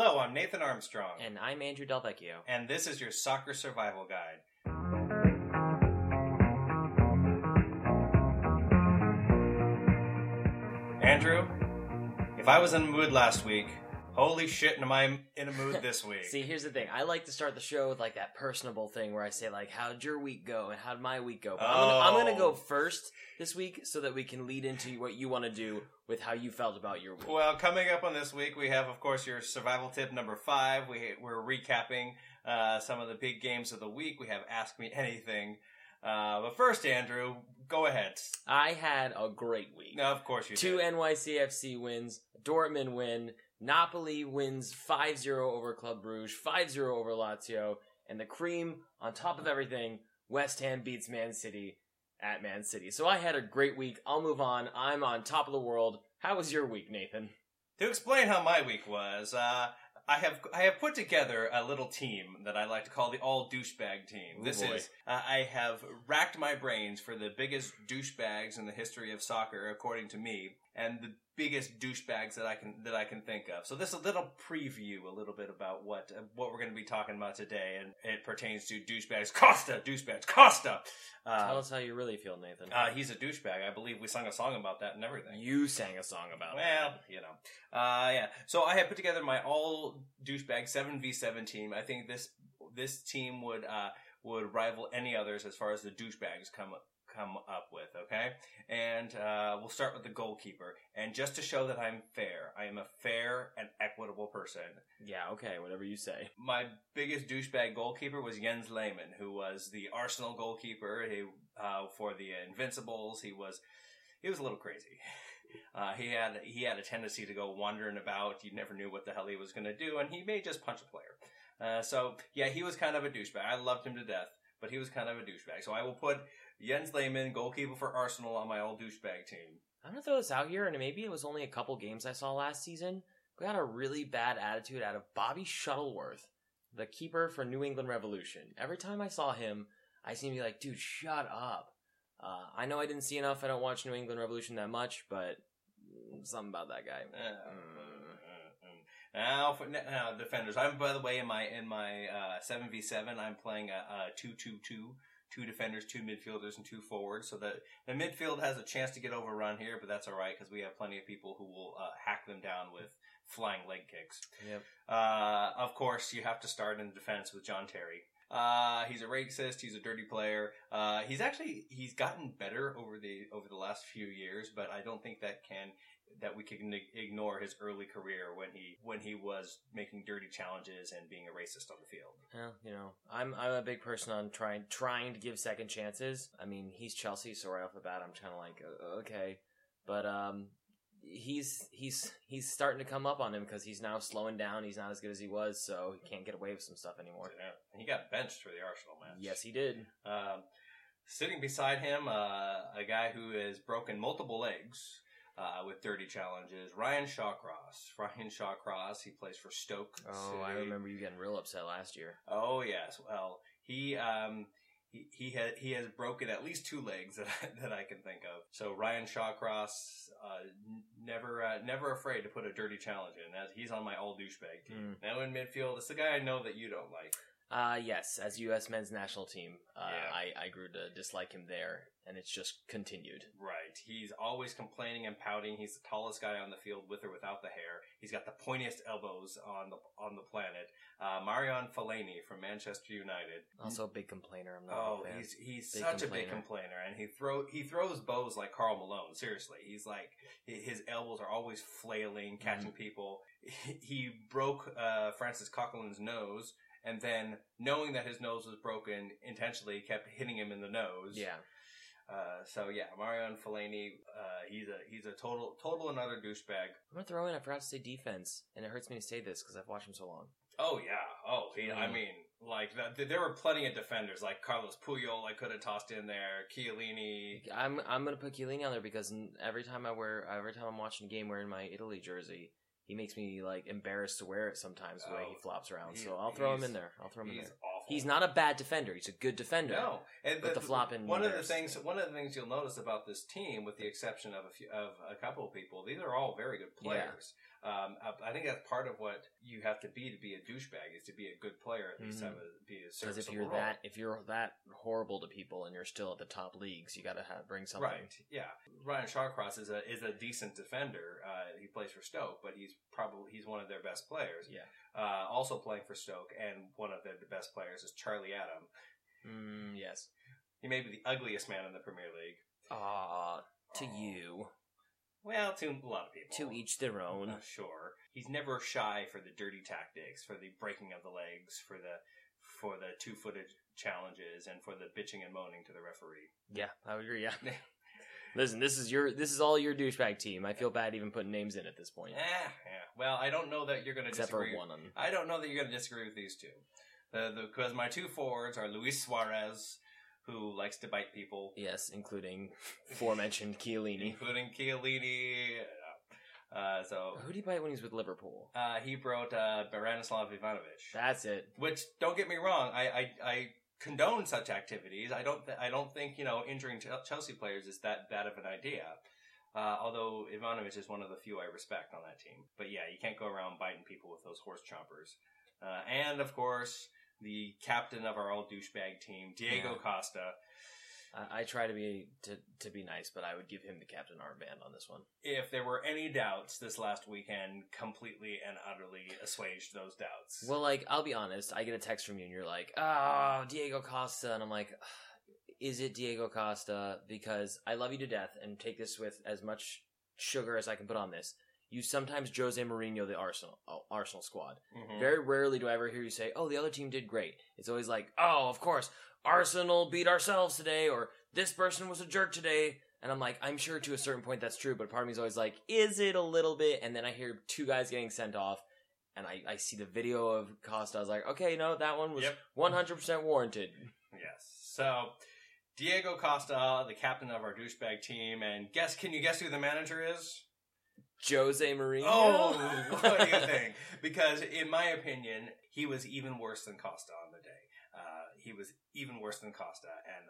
Hello, I'm Nathan Armstrong. And I'm Andrew Delvecchio. And this is your Soccer Survival Guide. Andrew, if I was in a mood last week, holy shit, am I in a mood this week. See, here's the thing. I like to start the show with like that personable thing where I say like, how'd your week go and how'd my week go? But I'm going to go first this week so that we can lead into what you want to do with how you felt about your week. Well, coming up on this week, we have, of course, your survival tip number 5. We're recapping some of the big games of the week. We have Ask Me Anything. But first, Andrew, go ahead. I had a great week. No, of course you did. 2 NYCFC wins, Dortmund win, Napoli wins 5-0 over Club Brugge, 5-0 over Lazio, and the cream on top of everything, West Ham beats Man City at Man City. So I had a great week. I'll move on. I'm on top of the world. How was your week, Nathan? To explain how my week was, I have put together a little team that I like to call the All Douchebag Team. I have racked my brains for the biggest douchebags in the history of soccer, according to me, and the biggest douchebags that I can think of. So this is a little preview, a little bit about what we're going to be talking about today, and it pertains to douchebags. Douchebags Costa. Tell us how you really feel, Nathan. He's a douchebag. I believe we sang a song about that and everything. You sang a song about it. Well, you know. Yeah. So I had put together my all douchebag 7v7 team. I think this team would rival any others as far as the douchebags come up with, okay? And we'll start with the goalkeeper. And just to show that I'm fair, I am a fair and equitable person. Yeah, okay, whatever you say. My biggest douchebag goalkeeper was Jens Lehmann, who was the Arsenal goalkeeper for the Invincibles. He was a little crazy. He had a tendency to go wandering about. You never knew what the hell he was going to do, and he may just punch a player. So, yeah, he was kind of a douchebag. I loved him to death, but he was kind of a douchebag. So I will put Jens Lehmann, goalkeeper for Arsenal, on my old douchebag team. I'm going to throw this out here, and maybe it was only a couple games I saw last season. We got a really bad attitude out of Bobby Shuttleworth, the keeper for New England Revolution. Every time I saw him, I seemed to be like, dude, shut up. I know I didn't see enough. I don't watch New England Revolution that much, but something about that guy. Now, defenders. I'm, by the way, in my 7v7, I'm playing a 2-2-2. 2 defenders, 2 midfielders, and 2 forwards. So the midfield has a chance to get overrun here, but that's all right because we have plenty of people who will hack them down with flying leg kicks. Yep. Of course, you have to start in defense with John Terry. He's a racist. He's a dirty player. He's gotten better over the last few years, but I don't think that we can ignore his early career when he was making dirty challenges and being a racist on the field. Well, you know, I'm a big person on trying to give second chances. I mean, he's Chelsea, so right off the bat, I'm kind of like, okay, but he's starting to come up on him because he's now slowing down. He's not as good as he was, so he can't get away with some stuff anymore. Yeah. He got benched for the Arsenal match. Yes, he did. Sitting beside him, a guy who has broken multiple legs. With dirty challenges, Ryan Shawcross. He plays for Stoke City. Oh, I remember you getting real upset last year. Oh yes, well he has broken at least 2 legs that I can think of. So Ryan Shawcross, never afraid to put a dirty challenge in. As he's on my all douchebag team. Now in midfield, it's the guy I know that you don't like. Yes, as U.S. men's national team, yeah. I grew to dislike him there, and it's just continued. Right. He's always complaining and pouting. He's the tallest guy on the field with or without the hair. He's got the pointiest elbows on the planet. Marion Fellaini from Manchester United. Also a big complainer. I'm not a fan. He's such a big complainer, and he throws bows like Karl Malone. Seriously. He's like, his elbows are always flailing, catching people. He broke Francis Coughlin's nose. And then, knowing that his nose was broken, intentionally kept hitting him in the nose. Yeah. Marion Fellaini, he's a total another douchebag. I'm going to throw in, I forgot to say defense, and it hurts me to say this because I've watched him so long. Oh, yeah. Oh, I mean, like, there were plenty of defenders, like Carlos Puyol I could have tossed in there, Chiellini. I'm going to put Chiellini on there because every time I'm watching a game wearing my Italy jersey, he makes me, like, embarrassed to wear it sometimes the way he flops around. So I'll throw him in there. He's awful. He's not a bad defender. He's a good defender. No. And but the flopping... One of the things you'll notice about this team, with the exception of a couple of people, these are all very good players. I think that's part of what you have to be a douchebag, is to be a good player, at least be a serviceable role. If you're that horrible to people and you're still at the top leagues, you got to bring something. Right, yeah. Ryan Shawcross is a decent defender. He plays for Stoke, but he's one of their best players. Yeah. Also playing for Stoke, and one of their best players is Charlie Adam. Yes. He may be the ugliest man in the Premier League. You. Well, to a lot of people. To each their own. Sure. He's never shy for the dirty tactics, for the breaking of the legs, for the two-footed challenges, and for the bitching and moaning to the referee. Yeah, I would agree, yeah. Listen, this is all your douchebag team. I feel bad even putting names in at this point. Yeah. Well, I don't know that you're going to disagree. Except for one of them. I don't know that you're going to disagree with these two. Because my two forwards are Luis Suarez, who likes to bite people. Yes, including aforementioned Chiellini. Who did he bite when he was with Liverpool? He brought Branislav Ivanovic. That's it. Which, don't get me wrong, I condone such activities. I don't think, injuring Chelsea players is that bad of an idea. Although Ivanovic is one of the few I respect on that team. But yeah, you can't go around biting people with those horse chompers. And, of course, the captain of our old douchebag team, Diego Costa. I try to be nice, but I would give him the captain armband on this one. If there were any doubts this last weekend, completely and utterly assuaged those doubts. Well, I'll be honest. I get a text from you, and you're like, oh, Diego Costa. And I'm like, is it Diego Costa? Because I love you to death, and take this with as much sugar as I can put on this. You sometimes Jose Mourinho the Arsenal squad. Mm-hmm. Very rarely do I ever hear you say, oh, the other team did great. It's always like, oh, of course, Arsenal beat ourselves today, or this person was a jerk today. And I'm like, I'm sure to a certain point that's true, but part of me is always like, is it a little bit? And then I hear two guys getting sent off, and I see the video of Costa. I was like, okay, no, that one was 100% warranted. Yes. So, Diego Costa, the captain of our douchebag team, and can you guess who the manager is? Jose Mourinho? Oh, what do you think? Because, in my opinion, he was even worse than Costa on the day. And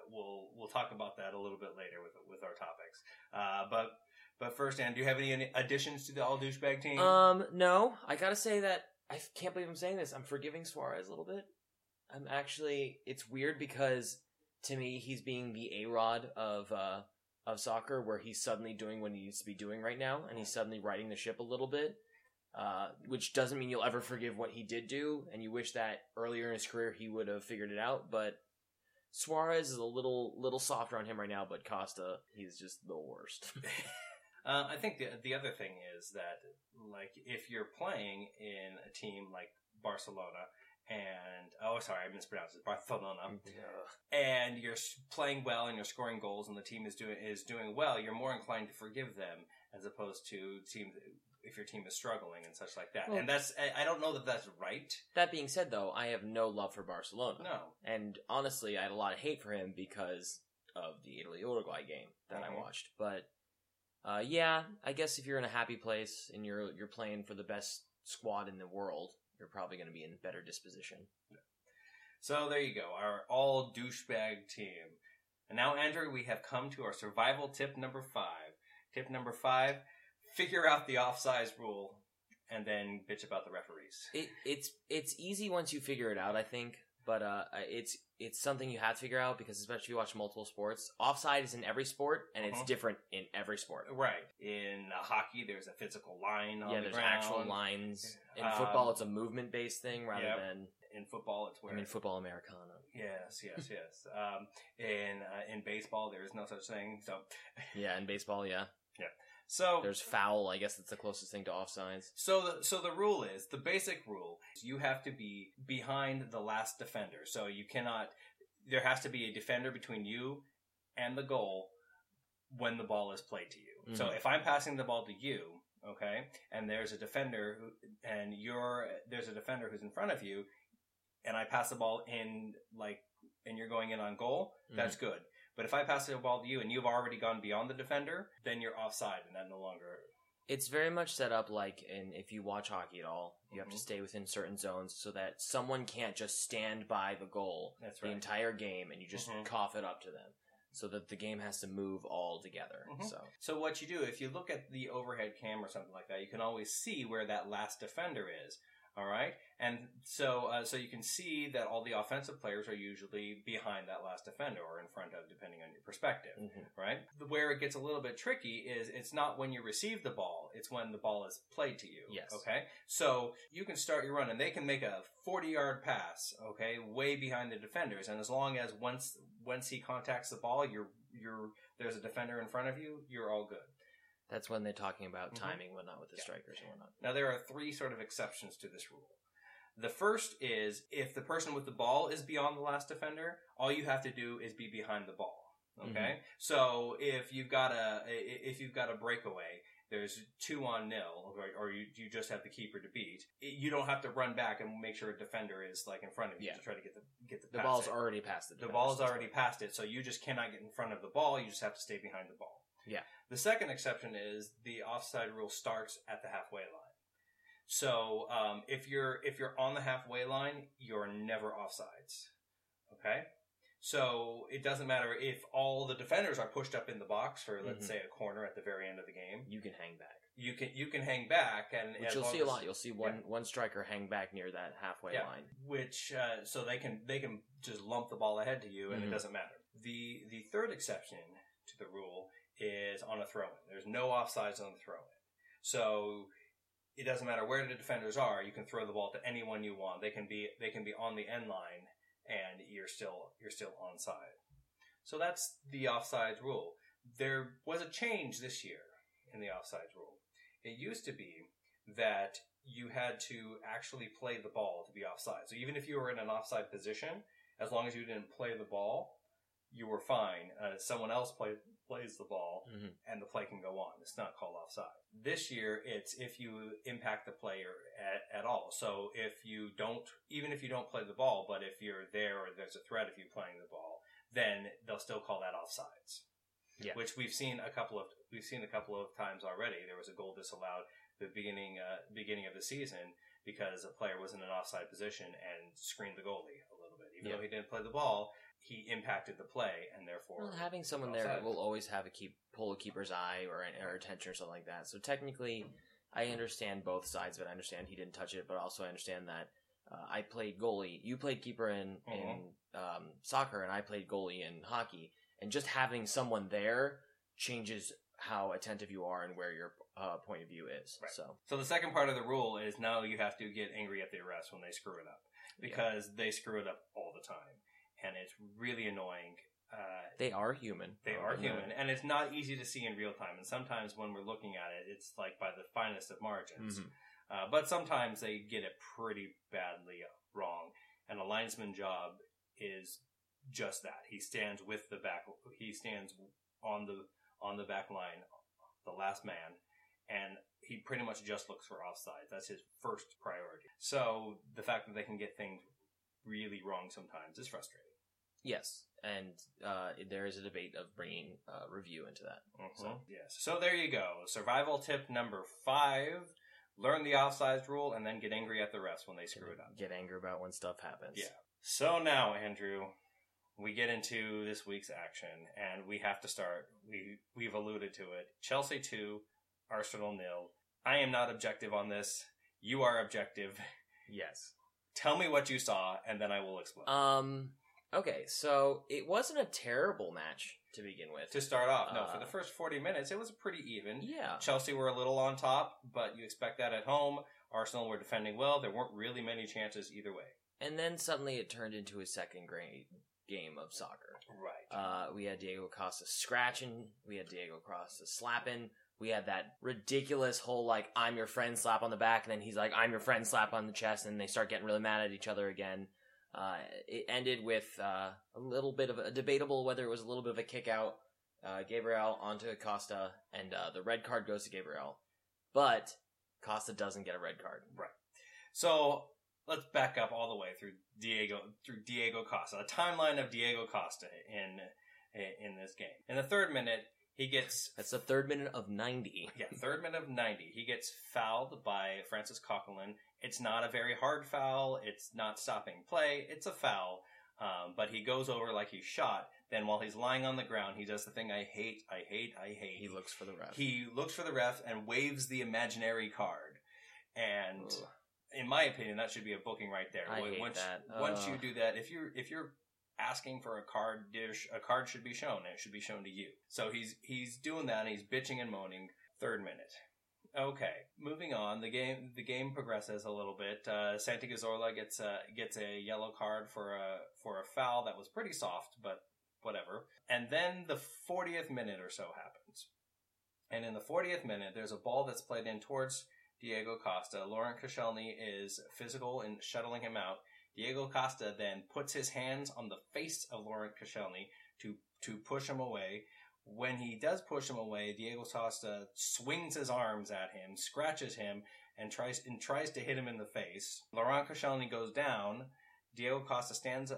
we'll talk about that a little bit later with our topics. But first, Anne, do you have any additions to the all douchebag team? No. I gotta say that, I can't believe I'm saying this, I'm forgiving Suarez a little bit. It's weird because, to me, he's being the A-Rod of soccer, where he's suddenly doing what he needs to be doing right now, and he's suddenly riding the ship a little bit, which doesn't mean you'll ever forgive what he did do, and you wish that earlier in his career he would have figured it out, but Suarez is a little softer on him right now, but Costa, he's just the worst. I think the other thing is that, if you're playing in a team like Barcelona, and, oh, sorry, I mispronounced it, Barcelona. Yeah. And you're playing well and you're scoring goals and the team is doing well, you're more inclined to forgive them as opposed to teams, if your team is struggling and such like that. Well, and I don't know that that's right. That being said, though, I have no love for Barcelona. No. And honestly, I had a lot of hate for him because of the Italy-Uruguay game that I watched. But, I guess if you're in a happy place and you're playing for the best squad in the world, you're probably going to be in better disposition. So there you go, our all douchebag team. And now, Andrew, we have come to our survival tip number 5. Tip number 5, figure out the offsides rule and then bitch about the referees. It's easy once you figure it out, I think. But it's something you have to figure out, because especially if you watch multiple sports, offside is in every sport, and it's different in every sport. Right. In hockey, there's a physical line on the ground. Yeah, there's actual lines. In football, it's a movement-based thing rather than... In football, it's where... I mean, football Americana. Yes. In baseball, there is no such thing, so... Yeah, in baseball, yeah. Yeah. So there's foul, I guess that's the closest thing to offsides. So the rule is, the basic rule is, you have to be behind the last defender. So you cannot, there has to be a defender between you and the goal when the ball is played to you. Mm-hmm. So if I'm passing the ball to you, okay, and there's a defender who's in front of you, and I pass the ball in, and you're going in on goal, that's good. But if I pass the ball to you and you've already gone beyond the defender, then you're offside, and that no longer... It's very much set up if you watch hockey at all, you have to stay within certain zones so that someone can't just stand by the goal the entire game and you just cough it up to them. so that the game has to move all together. Mm-hmm. So what you do, if you look at the overhead cam or something like that, you can always see where that last defender is. All right, and so you can see that all the offensive players are usually behind that last defender or in front of, depending on your perspective, mm-hmm. right? Where it gets a little bit tricky is it's not when you receive the ball, it's when the ball is played to you. Yes. Okay, so you can start your run, and they can make a 40-yard pass, okay, way behind the defenders, and as long as once he contacts the ball, there's a defender in front of you, you're all good. That's when they're talking about timing, mm-hmm. whatnot, with the strikers and whatnot. Now, there are three sort of exceptions to this rule. The first is if the person with the ball is beyond the last defender, all you have to do is be behind the ball. Okay, mm-hmm. So if you've got a breakaway, there's 2-0, or you just have the keeper to beat. You don't have to run back and make sure a defender is like in front of you to try to get the pass. The ball's already past it. The ball's already past it, so you just cannot get in front of the ball. You just have to stay behind the ball. Yeah. The second exception is the offside rule starts at the halfway line. So if you're on the halfway line, you're never offsides. Okay? So it doesn't matter if all the defenders are pushed up in the box for, let's mm-hmm. say, a corner at the very end of the game. You can hang back. You can hang back, and which you'll see a lot. You'll see one striker hang back near that halfway line. Which so they can just lump the ball ahead to you, and mm-hmm. it doesn't matter. The third exception to the rule is on a throw-in. There's no offsides on the throw-in. So it doesn't matter where the defenders are. You can throw the ball to anyone you want. They can be on the end line, and you're still onside. So that's the offsides rule. There was a change this year in the offsides rule. It used to be that you had to actually play the ball to be offside. So even if you were in an offside position, as long as you didn't play the ball, you were fine. Someone else plays the ball, mm-hmm. and the play can go on. It's not called offside. This year, it's if you impact the player at all. So even if you don't play the ball, but if you're there or there's a threat of you playing the ball, then they'll still call that offsides. Yeah. Which we've seen a couple of times already. There was a goal disallowed at the beginning of the season because a player was in an offside position and screened the goalie a little bit, even though he didn't play the ball. He impacted the play, and therefore... Well, having someone there will always have pull a keeper's eye or attention or something like that. So technically, I understand both sides of it. I understand he didn't touch it, but also I understand that I played goalie. You played keeper in soccer, and I played goalie in hockey. And just having someone there changes how attentive you are and where your point of view is. Right. So the second part of the rule is now you have to get angry at the refs when they screw it up. Because they screw it up all the time. And it's really annoying. They are human. They are human. And it's not easy to see in real time. And sometimes when we're looking at it, it's like by the finest of margins. Mm-hmm. But sometimes they get it pretty badly wrong. And a linesman's job is just that. He stands with the back. He stands on the back line, the last man. And he pretty much just looks for offsides. That's his first priority. So the fact that they can get things really wrong sometimes is frustrating. Yes, and there is a debate of bringing review into that. Mm-hmm. So. Yes. So there you go. Survival tip number 5. Learn the offsides rule and then get angry at the refs when they screw it up. Get angry about when stuff happens. Yeah. So now, Andrew, we get into this week's action, and we have to start. We've alluded to it. Chelsea 2, Arsenal 0. I am not objective on this. You are objective. Yes. Tell me what you saw, and then I will explain. Okay, so it wasn't a terrible match to begin with. To start off, no. For the first 40 minutes, it was pretty even. Yeah. Chelsea were a little on top, but you expect that at home. Arsenal were defending well. There weren't really many chances either way. And then suddenly it turned into a second-grade game of soccer. Right. We had Diego Costa scratching. We had Diego Costa slapping. We had that ridiculous whole, like, I'm your friend slap on the back, and then he's like, I'm your friend slap on the chest, and they start getting really mad at each other again. It ended with a little bit of a debatable, whether it was a little bit of a kick out, Gabriel onto Costa, and the red card goes to Gabriel. But Costa doesn't get a red card. Right. So let's back up all the way through Diego Costa, a timeline of Diego Costa in this game. In the third minute, that's the third minute of 90. Yeah, third minute of 90. He gets fouled by Francis Coquelin. It's not a very hard foul. It's not stopping play. It's a foul. But he goes over like he's shot. Then while he's lying on the ground, he does the thing I hate. He looks for the ref. He looks for the ref and waves the imaginary card. And in my opinion, that should be a booking right there. I hate that. Once you do that, if you're asking for a card dish, a card should be shown, and it should be shown to you. So he's doing that, and he's bitching and moaning. 3rd minute. Okay, moving on. The game progresses a little bit. Santi Cazorla gets a yellow card for a foul that was pretty soft, but whatever. And then the 40th minute or so happens. And in the 40th minute, there's a ball that's played in towards Diego Costa. Laurent Koscielny is physical in shuttling him out. Diego Costa then puts his hands on the face of Laurent Koscielny to push him away. When he does push him away, Diego Costa swings his arms at him, scratches him, and tries to hit him in the face. Laurent Koscielny goes down. Diego Costa stands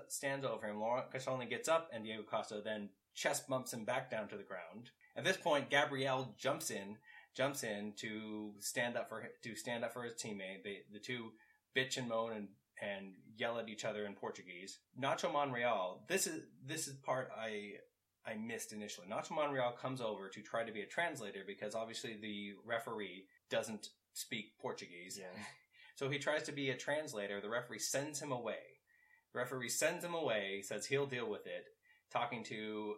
over him. Laurent Koscielny gets up, and Diego Costa then chest bumps him back down to the ground. At this point, Gabriel jumps in to stand up for his teammate. The two bitch and moan and yell at each other in Portuguese. Nacho Monreal. This is part I missed initially. Nacho Monreal comes over to try to be a translator because obviously the referee doesn't speak Portuguese. Yeah. So he tries to be a translator. The referee sends him away. Says he'll deal with it, talking to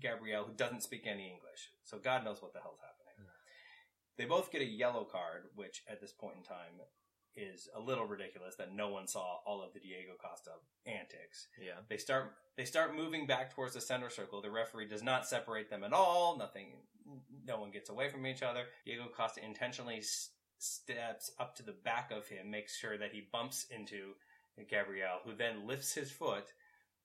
Gabriel, who doesn't speak any English. So God knows what the hell's happening. Yeah. They both get a yellow card, which at this point in time is a little ridiculous that no one saw all of the Diego Costa antics. Yeah. They start moving back towards the center circle. The referee does not separate them at all. No one gets away from each other. Diego Costa intentionally steps up to the back of him, makes sure that he bumps into Gabriel, who then lifts his foot,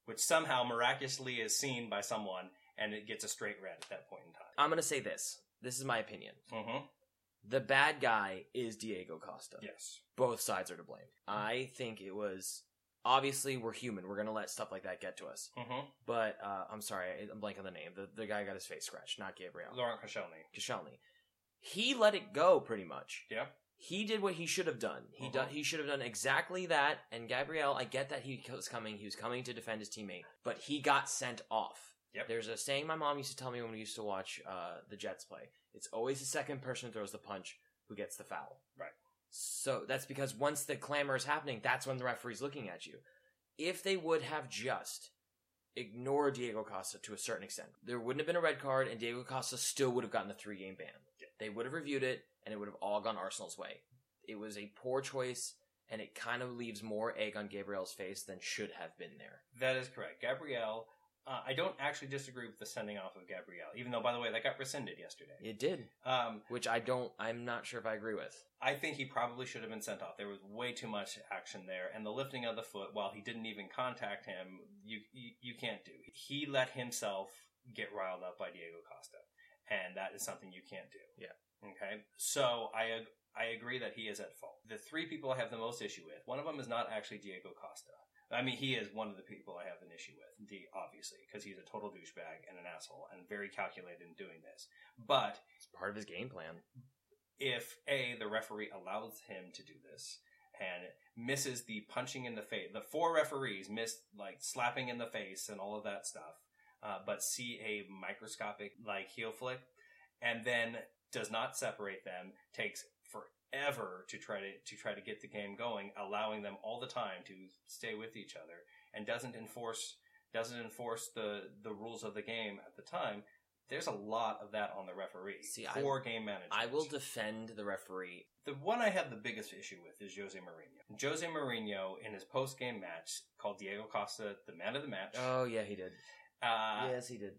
which somehow miraculously is seen by someone, and it gets a straight red at that point in time. I'm going to say this. This is my opinion. Mm-hmm. The bad guy is Diego Costa. Yes. Both sides are to blame. I think it was... Obviously, we're human. We're going to let stuff like that get to us. Mm-hmm. But, I'm sorry, I'm blanking on the name. The guy got his face scratched, not Gabriel. Laurent Koscielny. He let it go, pretty much. Yeah. He did what he should have done. He should have done exactly that. And Gabriel, I get that he was coming to defend his teammate. But he got sent off. Yep. There's a saying my mom used to tell me when we used to watch the Jets play. It's always the second person who throws the punch who gets the foul. Right. So that's because once the clamor is happening, that's when the referee's looking at you. If they would have just ignored Diego Costa to a certain extent, there wouldn't have been a red card, and Diego Costa still would have gotten a 3-game ban. Yeah. They would have reviewed it, and it would have all gone Arsenal's way. It was a poor choice, and it kind of leaves more egg on Gabriel's face than should have been there. That is correct. Gabriel... I don't actually disagree with the sending off of Gabriel, even though, by the way, that got rescinded yesterday. It did, which I'm not sure if I agree with. I think he probably should have been sent off. There was way too much action there, and the lifting of the foot, while he didn't even contact him, you can't do. He let himself get riled up by Diego Costa, and that is something you can't do. Yeah. Okay? So, I agree that he is at fault. The three people I have the most issue with, one of them is not actually Diego Costa. I mean, he is one of the people I have an issue with, obviously, because he's a total douchebag and an asshole and very calculated in doing this. But... it's part of his game plan. If, A, the referee allows him to do this and misses the punching in the face... The 4 referees missed, like, slapping in the face and all of that stuff, but see a microscopic, like, heel flick, and then does not separate them, takes... ever to try to get the game going, allowing them all the time to stay with each other, and doesn't enforce the rules of the game at the time. There's a lot of that on the referee. See, for game management, I will defend the referee. The one I have the biggest issue with is Jose Mourinho. Jose Mourinho, in his post game match, called Diego Costa the man of the match. Oh yeah, he did. Yes, he did.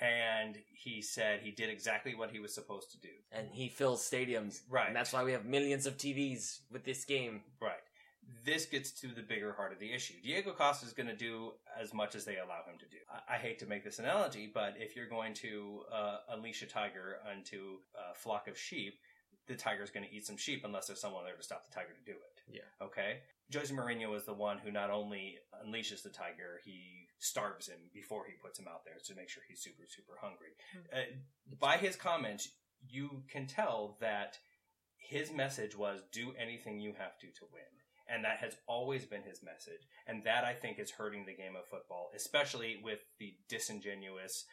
And he said he did exactly what he was supposed to do. And he fills stadiums. Right. And that's why we have millions of TVs with this game. Right. This gets to the bigger heart of the issue. Diego Costa is going to do as much as they allow him to do. I hate to make this analogy, but if you're going to unleash a tiger onto a flock of sheep, the tiger's going to eat some sheep unless there's someone there to stop the tiger to do it. Yeah. Okay? Jose Mourinho is the one who not only unleashes the tiger, he starves him before he puts him out there to make sure he's super, super hungry. By his comments, you can tell that his message was do anything you have to win. And that has always been his message. And that, I think, is hurting the game of football, especially with the disingenuous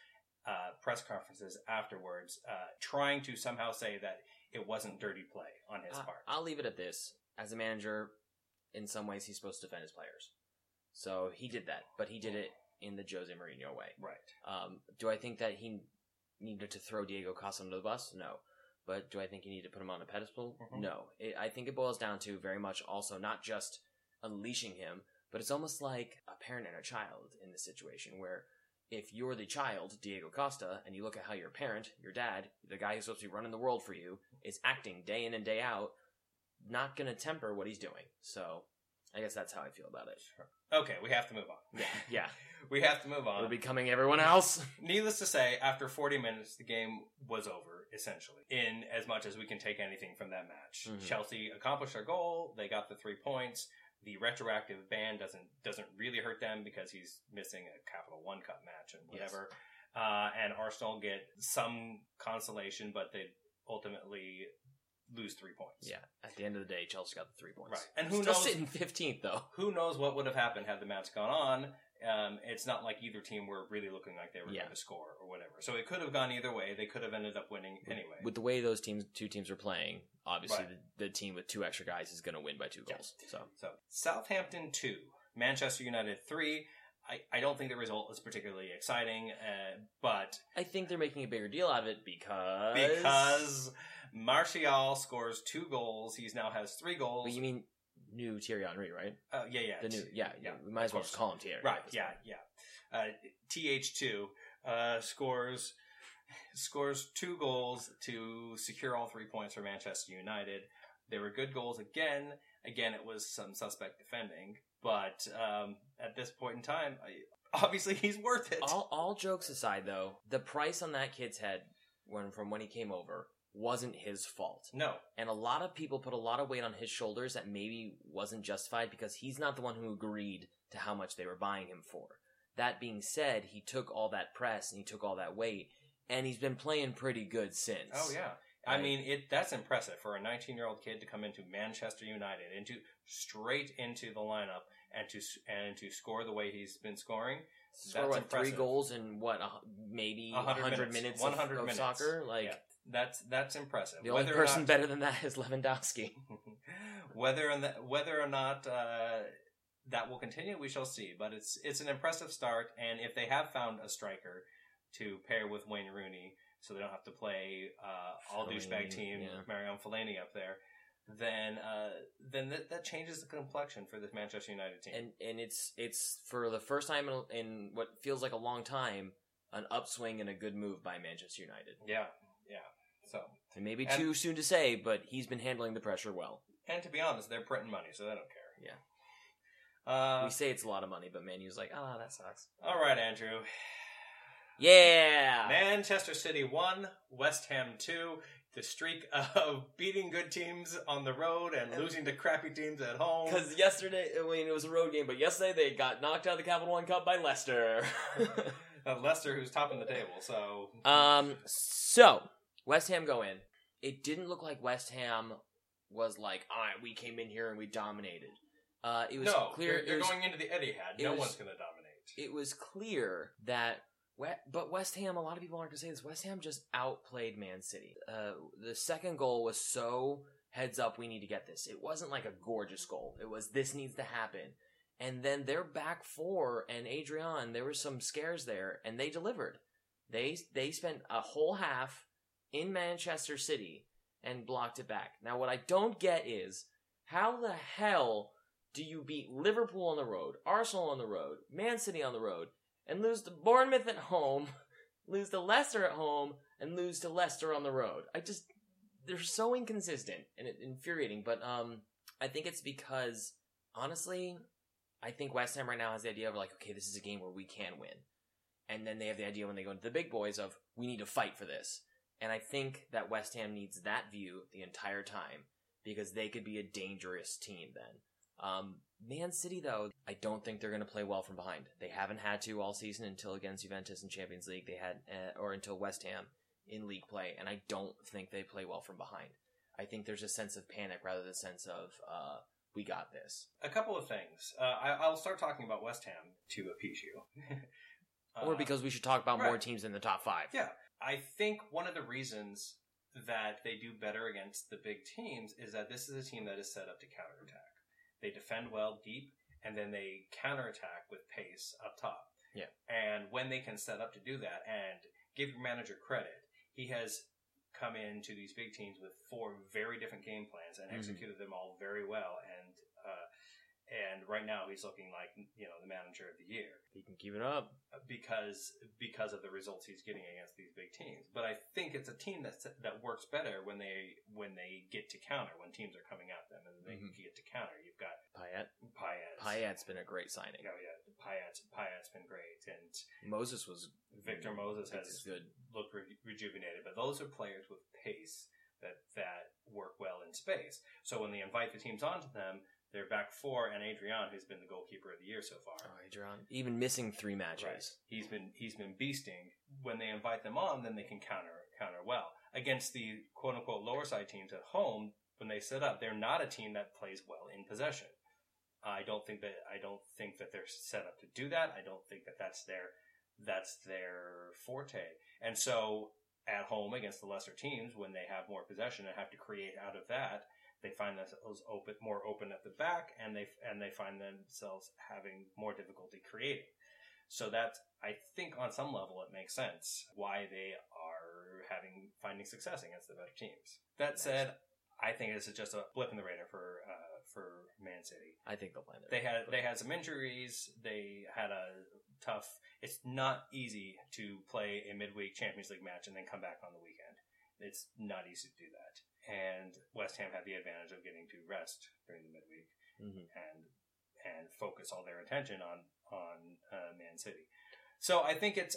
press conferences afterwards, trying to somehow say that it wasn't dirty play on his part. I'll leave it at this. As a manager, in some ways, he's supposed to defend his players. So he did that, but he did it in the Jose Mourinho way. Right. Do I think that he needed to throw Diego Costa under the bus? No. But do I think you need to put him on a pedestal? Mm-hmm. No. I think it boils down to very much also not just unleashing him, but it's almost like a parent and a child in this situation where if you're the child, Diego Costa, and you look at how your parent, your dad, the guy who's supposed to be running the world for you, is acting day in and day out, not going to temper what he's doing. So I guess that's how I feel about it. Sure. Okay, we have to move on. Yeah. We have to move on. We're becoming everyone else. Needless to say, after 40 minutes, the game was over, essentially, in as much as we can take anything from that match. Mm-hmm. Chelsea accomplished their goal. They got the 3 points. The retroactive ban doesn't really hurt them because he's missing a Capital One Cup match and whatever. Yes. And Arsenal get some consolation, but they ultimately lose 3 points. Yeah, at the end of the day, Chelsea got the 3 points. Right, and who knows? Still sitting 15th, though. Who knows what would have happened had the match gone on? It's not like either team were really looking like they were going to score or whatever. So it could have gone either way. They could have ended up winning anyway. With the way those two teams are playing, obviously the team with two extra guys is going to win by 2 goals. Yeah. So Southampton 2, Manchester United 3. I don't think the result is particularly exciting, but I think they're making a bigger deal out of it because Martial scores 2 goals. He now has 3 goals. But you mean new Thierry Henry, right? Yeah. The new, yeah. We might as well just call him Thierry. Right, yeah. TH2 scores 2 goals to secure all 3 points for Manchester United. They were good goals again. Again, it was some suspect defending, but at this point in time, obviously he's worth it. All jokes aside, though, the price on that kid's head from when he came over wasn't his fault. No. And a lot of people put a lot of weight on his shoulders that maybe wasn't justified because he's not the one who agreed to how much they were buying him for. That being said, he took all that press and he took all that weight, and he's been playing pretty good since. Oh, yeah. I mean, that's impressive for a 19-year-old kid to come into Manchester United, straight into the lineup, and to score the way he's been scoring. That's what, impressive. 3 goals in what, maybe 100 minutes of soccer? Like, yeah. That's impressive. The only person better than that is Lewandowski. Whether or not that will continue, we shall see. But it's an impressive start, and if they have found a striker to pair with Wayne Rooney, so they don't have to play all douchebag team Marion Fellaini up there, then that changes the complexion for this Manchester United team. And it's for the first time in what feels like a long time, an upswing and a good move by Manchester United. Yeah. So it may be too soon to say, but he's been handling the pressure well. And to be honest, they're printing money, so they don't care. Yeah. We say it's a lot of money, but Man U's like, that sucks. All right, Andrew. Yeah! Manchester City 1, West Ham 2. The streak of beating good teams on the road and losing to crappy teams at home. Because yesterday, I mean, it was a road game, but yesterday they got knocked out of the Capital One Cup by Leicester. Leicester, who's topping the table, so... So, West Ham go in. It didn't look like West Ham was like, all right, we came in here and we dominated. It was clear... You're going into the Etihad. No one's going to dominate. It was clear that... But West Ham, a lot of people aren't going to say this, West Ham just outplayed Man City. The second goal was so heads up, we need to get this. It wasn't like a gorgeous goal. It was, this needs to happen. And then their back four and Adrian, there were some scares there, and they delivered. They spent a whole half in Manchester City and blocked it back. Now, what I don't get is, how the hell do you beat Liverpool on the road, Arsenal on the road, Man City on the road, and lose to Bournemouth at home, lose to Leicester at home, and lose to Leicester on the road? They're so inconsistent and infuriating. But I think it's because, honestly, I think West Ham right now has the idea of like, okay, this is a game where we can win. And then they have the idea when they go into the big boys of, we need to fight for this. And I think that West Ham needs that view the entire time because they could be a dangerous team then. Man City, though, I don't think they're going to play well from behind. They haven't had to all season until against Juventus in Champions League. They had, or until West Ham in league play, and I don't think they play well from behind. I think there's a sense of panic rather than a sense of We got this. A couple of things. I'll start talking about West Ham to appease you. Or because we should talk about more teams in the top five. Yeah. I think one of the reasons that they do better against the big teams is that this is a team that is set up to counterattack. They defend well deep, and then they counterattack with pace up top. Yeah. And when they can set up to do that, and give your manager credit, he has come into these big teams with four very different game plans and executed them all very well. And right now he's looking like, you know, the manager of the year. He can keep it up because of the results he's getting against these big teams. But I think it's a team that works better when they get to counter, when teams are coming at them and they get to counter. You've got Payet. Payet's been a great signing. Oh yeah, Payet's been great, and Victor Moses has good. Looked rejuvenated. But those are players with pace that work well in space. So when they invite the teams onto them. They're back four, and Adrian, who's been the goalkeeper of the year so far. Oh, Adrian. Even missing three matches. Right. He's been beasting. When they invite them on, then they can counter well. Against the quote-unquote lower-side teams at home, when they set up, they're not a team that plays well in possession. I don't think that they're set up to do that. I don't think that that's their forte. And so, at home, against the lesser teams, when they have more possession and have to create out of that, they find themselves more open at the back, and they find themselves having more difficulty creating. So that's, I think, on some level, it makes sense why they are finding success against the better teams. That said, I think this is just a blip in the radar for Man City. I think they'll land it. They had some injuries. They had a tough. It's not easy to play a midweek Champions League match and then come back on the weekend. It's not easy to do that. And West Ham had the advantage of getting to rest during the midweek and focus all their attention on Man City. So I think it's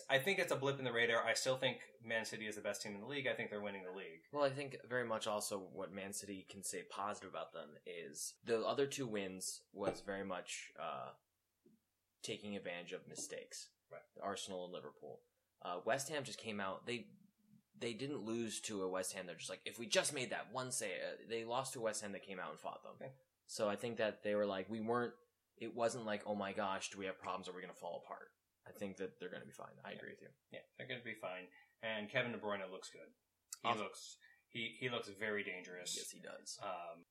a blip in the radar. I still think Man City is the best team in the league. I think they're winning the league. Well, I think very much also what Man City can say positive about them is the other two wins was very much taking advantage of mistakes. Right. Arsenal and Liverpool. West Ham just came out. They didn't lose to a West Ham. They're just like, if we just made that one save, they lost to a West Ham that came out and fought them. Okay. So I think that they were like, it wasn't like, oh my gosh, do we have problems? Are we going to fall apart? I think that they're going to be fine. I agree with you. Yeah, they're going to be fine. And Kevin De Bruyne looks good. He looks very dangerous. Yes, he does.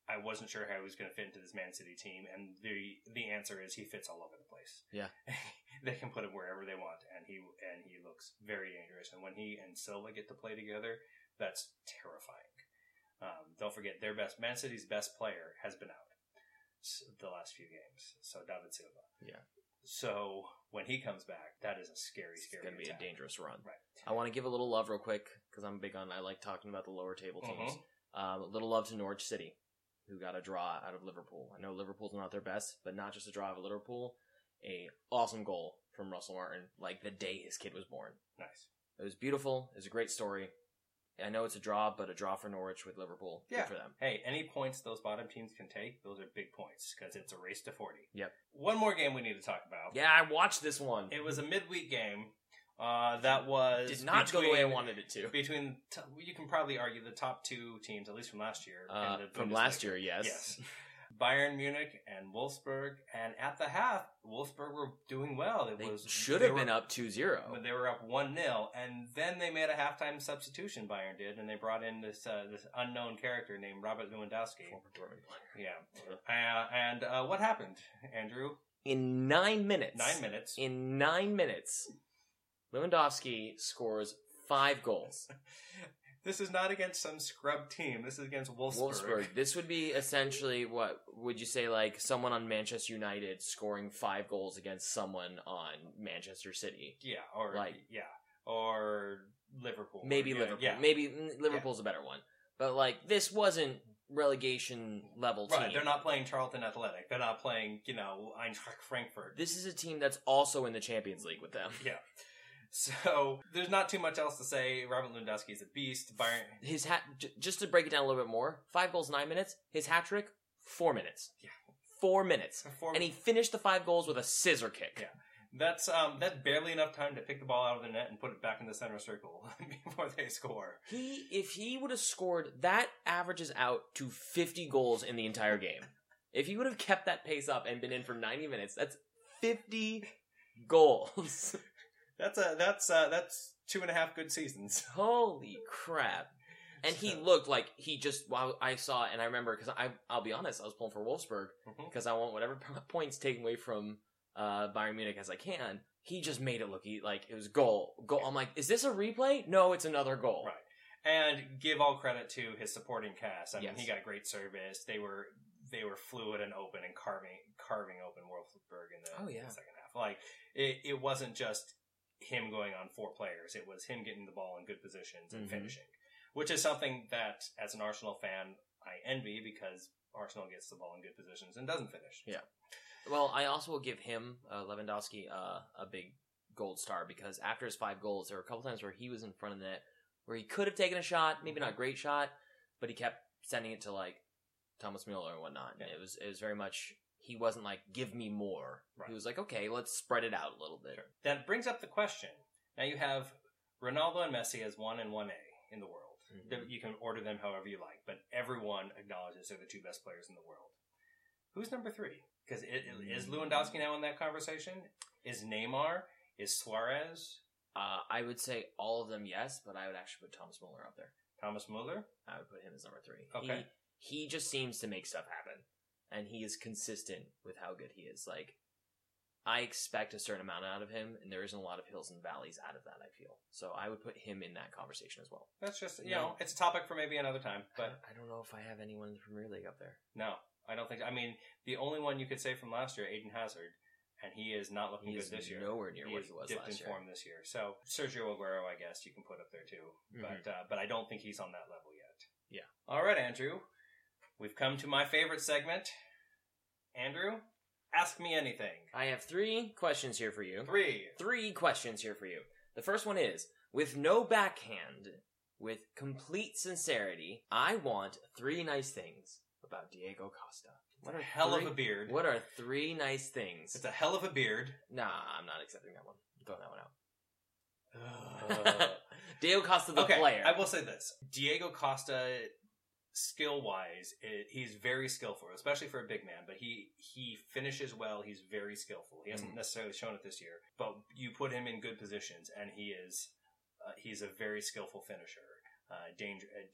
I wasn't sure how he was going to fit into this Man City team. And the answer is he fits all over the place. Yeah. They can put him wherever they want. And he looks very dangerous. And when he and Silva get to play together, that's terrifying. Don't forget, Man City's best player has been out the last few games. So David Silva. Yeah. So when he comes back, that is a scary attack. It's going to be a dangerous run. Right. I want to give a little love real quick, because I'm big on, I like talking about the lower table teams. A little love to Norwich City, who got a draw out of Liverpool. I know Liverpool's not their best, but not just a draw out of Liverpool. A awesome goal from Russell Martin, like the day his kid was born. Nice. It was beautiful. It was a great story. I know it's a draw, but a draw for Norwich with Liverpool. Yeah. Good for them. Hey, any points those bottom teams can take, those are big points, because it's a race to 40. Yep. One more game we need to talk about. Yeah, I watched this one. It was a midweek game that did not go the way I wanted it to. You can probably argue the top two teams, at least from last year. From last year, yes. Bayern Munich and Wolfsburg, and at the half, Wolfsburg were doing well. They should have been up 2-0. But they were up 1-0, and then they made a halftime substitution, Bayern did, and they brought in this unknown character named Robert Lewandowski. Former Dortmund player. Yeah. And what happened, Andrew? In 9 minutes, Lewandowski scores 5 goals. This is not against some scrub team. This is against Wolfsburg. This would be essentially, what would you say, like someone on Manchester United scoring 5 goals against someone on Manchester City. Yeah, or like, yeah, or Liverpool. Liverpool. Yeah. Maybe Liverpool's a better one. But like, this wasn't relegation level team. Right, they're not playing Charlton Athletic. They're not playing, you know, Eintracht Frankfurt. This is a team that's also in the Champions League with them. Yeah. So there's not too much else to say. Robert Lewandowski is a beast. Bayern. His hat. Just to break it down a little bit more. 5 goals, 9 minutes. His hat trick, 4 minutes. Yeah, 4 minutes. And he finished the 5 goals with a scissor kick. Yeah, that's barely enough time to pick the ball out of the net and put it back in the center circle before they score. If he would have scored, that averages out to 50 goals in the entire game. If he would have kept that pace up and been in for 90 minutes, that's 50 goals. That's 2.5 good seasons. Holy crap. And he looked like he just, wow, I saw it, and I remember, because I'll be honest, I was pulling for Wolfsburg, because I want whatever points taken away from Bayern Munich as I can. He just made it look like it was goal. I'm like, is this a replay? No, it's another goal. Right. And give all credit to his supporting cast. I mean, he got great service. They were fluid and open and carving open Wolfsburg in the second half. Like, it wasn't just him going on four players. It was him getting the ball in good positions and finishing. Which is something that, as an Arsenal fan, I envy, because Arsenal gets the ball in good positions and doesn't finish. Yeah. Well, I also will give him, Lewandowski, a big gold star, because after his 5 goals, there were a couple times where he was in front of the net, where he could have taken a shot, maybe not a great shot, but he kept sending it to, like, Thomas Mueller and whatnot. Yeah. And it was very much, he wasn't like, give me more. Right. He was like, okay, let's spread it out a little bit. Sure. That brings up the question. Now you have Ronaldo and Messi as 1 and 1A in the world. You can order them however you like, but everyone acknowledges they're the 2 best players in the world. Who's number 3? Because is Lewandowski now in that conversation? Is Neymar? Is Suarez? I would say all of them, yes, but I would actually put Thomas Mueller up there. Thomas Mueller? I would put him as number 3. Okay. He just seems to make stuff happen, and he is consistent with how good he is. Like, I expect a certain amount out of him, and there isn't a lot of hills and valleys out of that, I feel. So I would put him in that conversation as well. That's just, you know, it's a topic for maybe another time. But I don't know if I have anyone in the Premier League up there. No, I don't think so. I mean, the only one you could say from last year, Eden Hazard, and he is not looking good this year. He's nowhere near where he was last year. He dipped in form this year. So Sergio Aguero, I guess, you can put up there too. But I don't think he's on that level yet. Yeah. All right, Andrew. We've come to my favorite segment. Andrew? Ask me anything. I have 3 questions here for you. Three questions here for you. The first one is, with no backhand, with complete sincerity, I want 3 nice things about Diego Costa. What a hell of a beard. What are 3 nice things? It's a hell of a beard. Nah, I'm not accepting that one. I'm throwing that one out. Diego Costa, the player. I will say this. Diego Costa, skill-wise, he's very skillful, especially for a big man, but he finishes well. He's very skillful. He hasn't necessarily shown it this year, but you put him in good positions, and he's a very skillful finisher, a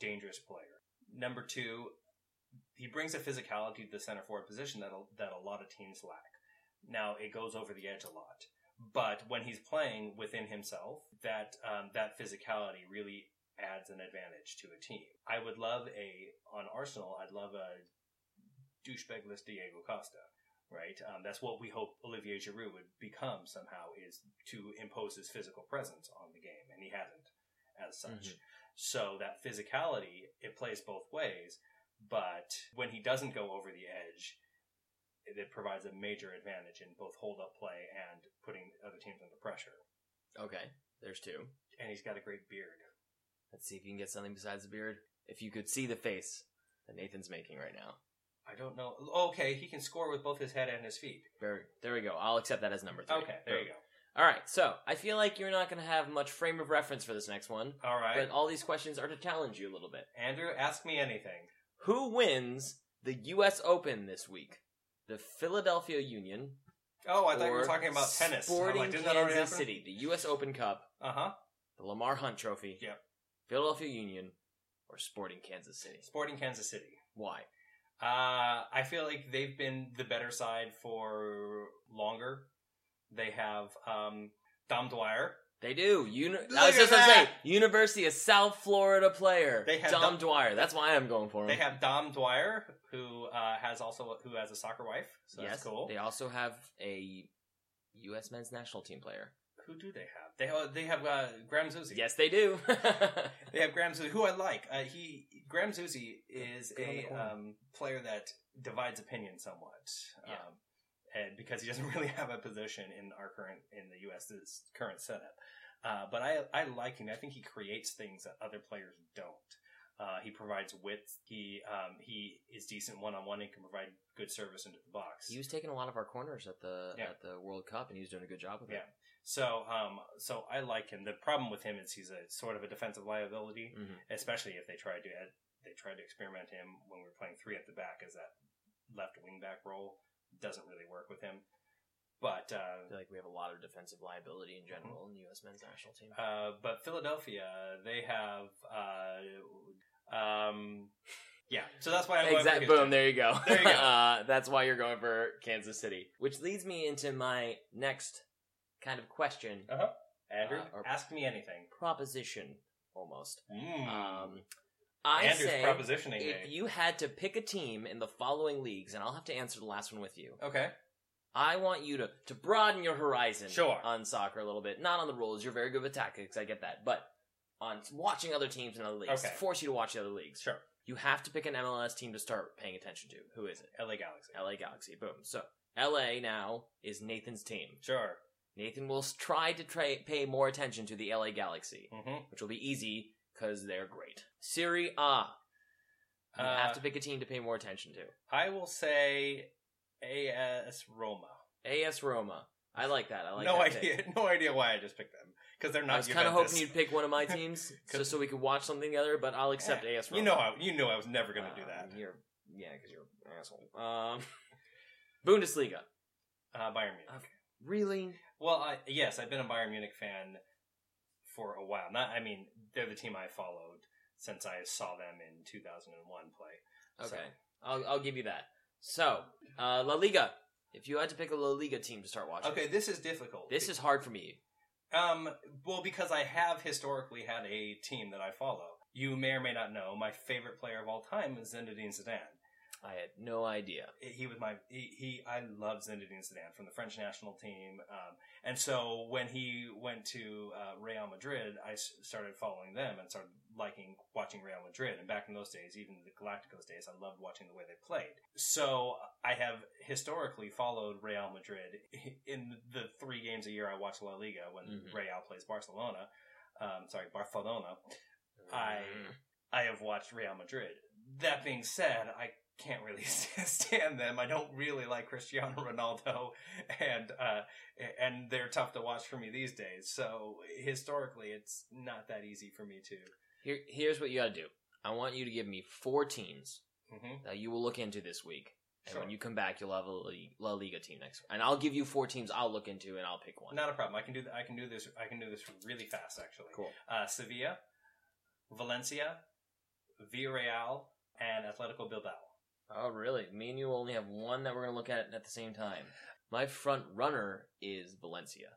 dangerous player. Number 2, he brings a physicality to the center forward position that a lot of teams lack. Now, it goes over the edge a lot, but when he's playing within himself, that physicality really adds an advantage to a team. I would love on Arsenal, I'd love a douchebagless Diego Costa, right? That's what we hope Olivier Giroud would become somehow, is to impose his physical presence on the game, and he hasn't as such. So that physicality, it plays both ways, but when he doesn't go over the edge, it provides a major advantage in both hold-up play and putting other teams under pressure. Okay, there's 2. And he's got a great beard. Let's see if you can get something besides the beard. If you could see the face that Nathan's making right now. I don't know. Okay, he can score with both his head and his feet. There we go. I'll accept that as number 3. Okay, there you go. All right, so I feel like you're not going to have much frame of reference for this next one. All right. But all these questions are to challenge you a little bit. Andrew, ask me anything. Who wins the U.S. Open this week? The Philadelphia Union. Oh, I thought you were talking about tennis. Sporting Kansas City, the U.S. Open Cup. Uh-huh. The Lamar Hunt Trophy. Yep. Philadelphia Union or Sporting Kansas City? Sporting Kansas City. Why? I feel like they've been the better side for longer. They have Dom Dwyer. They do. That's just what I'm saying. University of South Florida player. They have Dom Dwyer. That's why I'm going for him. They have Dom Dwyer, who has a soccer wife. So yes, that's cool. They also have a U.S. men's national team player. Who do they have? They have Graham Zuzi. Yes, they do. They have Graham Zuzi, who I like. Graham Zuzi is a player that divides opinion somewhat, and because he doesn't really have a position in the U.S.'s current setup. But I like him. I think he creates things that other players don't. He provides width. He is decent one-on-one and can provide good service into the box. He was taking a lot of our corners at the World Cup, and he was doing a good job with it. So I like him. The problem with him is he's a sort of a defensive liability, especially if they try to experiment him when we're playing 3 at the back as that left wing back role doesn't really work with him. But I feel like we have a lot of defensive liability in general in the U.S. men's national team. But Philadelphia, they have, yeah. So that's why I'm going for Houston. Boom. There you go. There you go. That's why you're going for Kansas City, which leads me into my next kind of question. Andrew, ask me anything. Proposition, almost. Andrew's propositioning. If you had to pick a team in the following leagues, and I'll have to answer the last one with you. Okay. I want you to broaden your horizon on soccer a little bit. Not on the rules. You're very good with tactics. I get that. But on watching other teams in other leagues. Okay. Force you to watch the other leagues. Sure. You have to pick an MLS team to start paying attention to. Who is it? LA Galaxy. LA Galaxy. Boom. So LA now is Nathan's team. Sure. Nathan will try to pay more attention to the LA Galaxy, which will be easy because they're great. Serie A. You have to pick a team to pay more attention to. I will say... AS Roma. AS Roma. I like that. No idea why I just picked them. Because they're not Juventus. I was kind of hoping you'd pick one of my teams, just so we could watch something together, but I'll accept AS Roma. You know I was never going to do that. Yeah, because you're an asshole. Bundesliga. Bayern Munich. Really? Well, yes, I've been a Bayern Munich fan for a while. They're the team I followed since I saw them in 2001 play. Okay. So. I'll give you that. So, La Liga. If you had to pick a La Liga team to start watching. Okay, this is difficult. This is hard for me. Well, because I have historically had a team that I follow. You may or may not know, my favorite player of all time is Zinedine Zidane. I had no idea. I loved Zinedine Zidane from the French national team. And so when he went to Real Madrid, I started following them and started watching Real Madrid. And back in those days, even the Galacticos days, I loved watching the way they played. So I have historically followed Real Madrid in the 3 games a year I watch La Liga when Real plays Barcelona. Barcelona. I have watched Real Madrid. That being said, I can't really stand them. I don't really like Cristiano Ronaldo, and they're tough to watch for me these days. So historically, it's not that easy for me to. Here's what you got to do. I want you to give me 4 teams that you will look into this week, and when you come back, you'll have a La Liga team next week. And I'll give you 4 teams I'll look into, and I'll pick one. Not a problem. I can do this really fast, actually. Cool. Sevilla, Valencia, Villarreal, and Atletico Bilbao. Oh, really? Me and you only have one that we're going to look at the same time. My front runner is Valencia.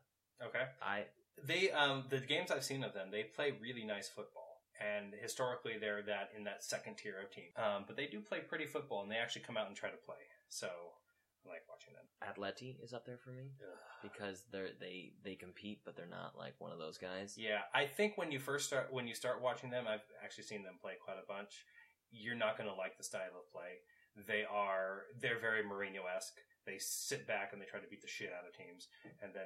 Okay. The games I've seen of them, they play really nice football. And historically, they're in that second tier of team. But they do play pretty football, and they actually come out and try to play. So I like watching them. Atleti is up there for me because they compete, but they're not like one of those guys. Yeah, I think when you start watching them, I've actually seen them play quite a bunch. You're not going to like the style of play. They're very Mourinho-esque. They sit back and they try to beat the shit out of teams, and then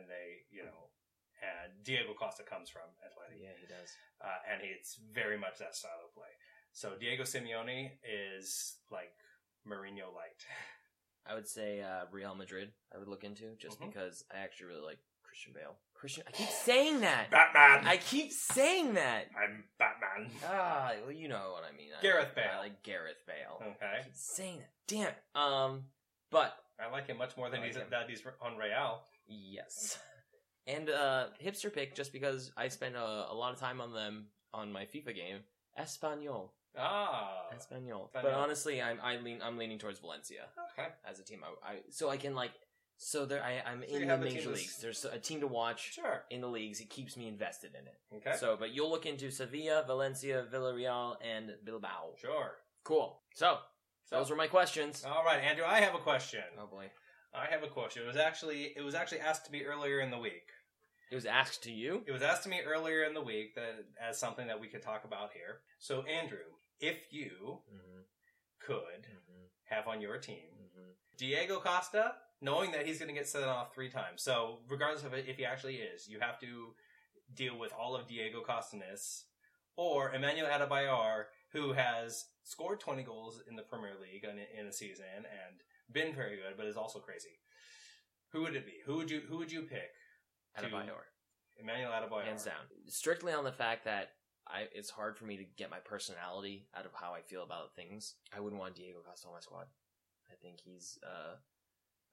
Diego Costa comes from Atleti. Yeah, he does. And it's very much that style of play. So Diego Simeone is like Mourinho light. I would say Real Madrid I would look into just because I actually really like Christian Bale. I keep saying that. Batman. I keep saying that. I'm Batman. Ah, well, you know what I mean. Gareth Bale. I like Gareth Bale. Okay. I keep saying that. Damn it. But I like him much more than he's on Real. Yes. And hipster pick, just because I spend a lot of time on them on my FIFA game, Espanyol. Ah, Espanyol. But honestly, I'm leaning towards Valencia. Okay. As a team, I'm in the major leagues. There's a team to watch in the leagues. It keeps me invested in it. Okay. So, but you'll look into Sevilla, Valencia, Villarreal, and Bilbao. Sure. Cool. So those were my questions. All right, Andrew, I have a question. Oh boy. I have a question. It was actually asked to me earlier in the week. It was asked to you? It was asked to me earlier in the week as something that we could talk about here. So, Andrew, if you could have on your team Diego Costa, knowing that he's going to get sent off 3 times. So, regardless of if he actually is, you have to deal with all of Diego Costa-ness, or Emmanuel Adebayor, who has scored 20 goals in the Premier League in a season and been very good, but is also crazy. Who would it be? Who would you pick? Adebayor. Emmanuel Adebayor. Hands down. Strictly on the fact that it's hard for me to get my personality out of how I feel about things. I wouldn't want Diego Costa on my squad. I I think he's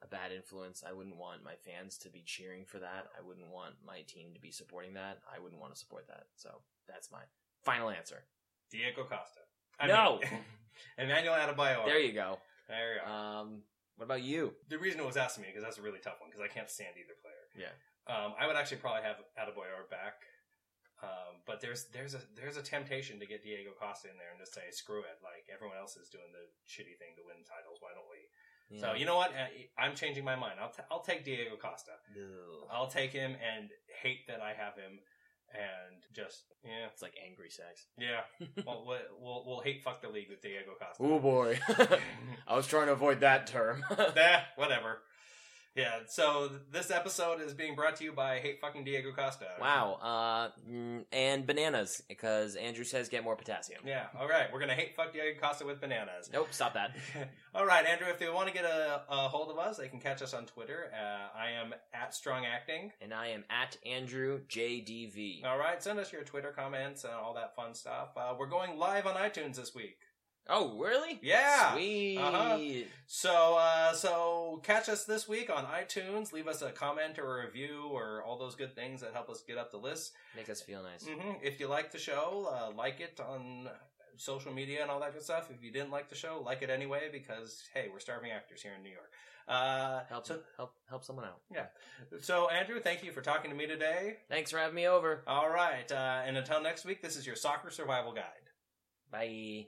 a bad influence. I wouldn't want my fans to be cheering for that. I wouldn't want my team to be supporting that. I wouldn't want to support that. So that's my final answer. Diego Costa. I mean, Emmanuel Adebayor. There you go. There you go. What about you? The reason it was asked me, because that's a really tough one, because I can't stand either player. Yeah. I would actually probably have Adebayor back. But there's a temptation to get Diego Costa in there and just say, screw it. Like, everyone else is doing the shitty thing to win titles. Why don't we? Yeah. So, you know what? I'm changing my mind. I'll take Diego Costa. Ew. I'll take him and hate that I have him. And just, yeah. It's like angry sex. Yeah. Well, we'll hate fuck the league with Diego Costa. Oh, boy. I was trying to avoid that term. Whatever. Yeah, so this episode is being brought to you by Hate Fucking Diego Costa. Wow. And bananas, because Andrew says get more potassium. Yeah, all right. We're going to hate fuck Diego Costa with bananas. Nope, stop that. All right, Andrew, if they want to get a hold of us, they can catch us on Twitter. I am @StrongActing. And I am @AndrewJDV. All right, send us your Twitter comments and all that fun stuff. We're going live on iTunes this week. Oh, really? Yeah. Sweet. Uh-huh. So catch us this week on iTunes. Leave us a comment or a review or all those good things that help us get up the list. Make us feel nice. Mm-hmm. If you like the show, like it on social media and all that good stuff. If you didn't like the show, like it anyway, because, hey, we're starving actors here in New York. Help someone out. Yeah. So, Andrew, thank you for talking to me today. Thanks for having me over. All right. And until next week, this is your Soccer Survival Guide. Bye.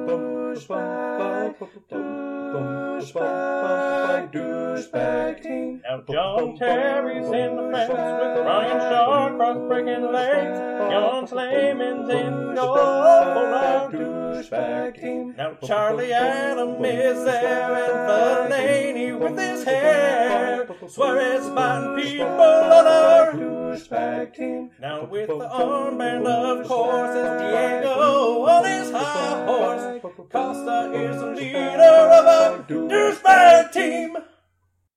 douchebag team. Now John Terry's in the fence with Ryan Shawcross breaking legs. Jens Lehmann's in goal for our douchebag team. Now Charlie Adam is there and Fellaini with his hair. Suarez biting people on our douchebag team. Now with the armband, of course, is Diego on his high horse. Costa is the leader of our douchebag team.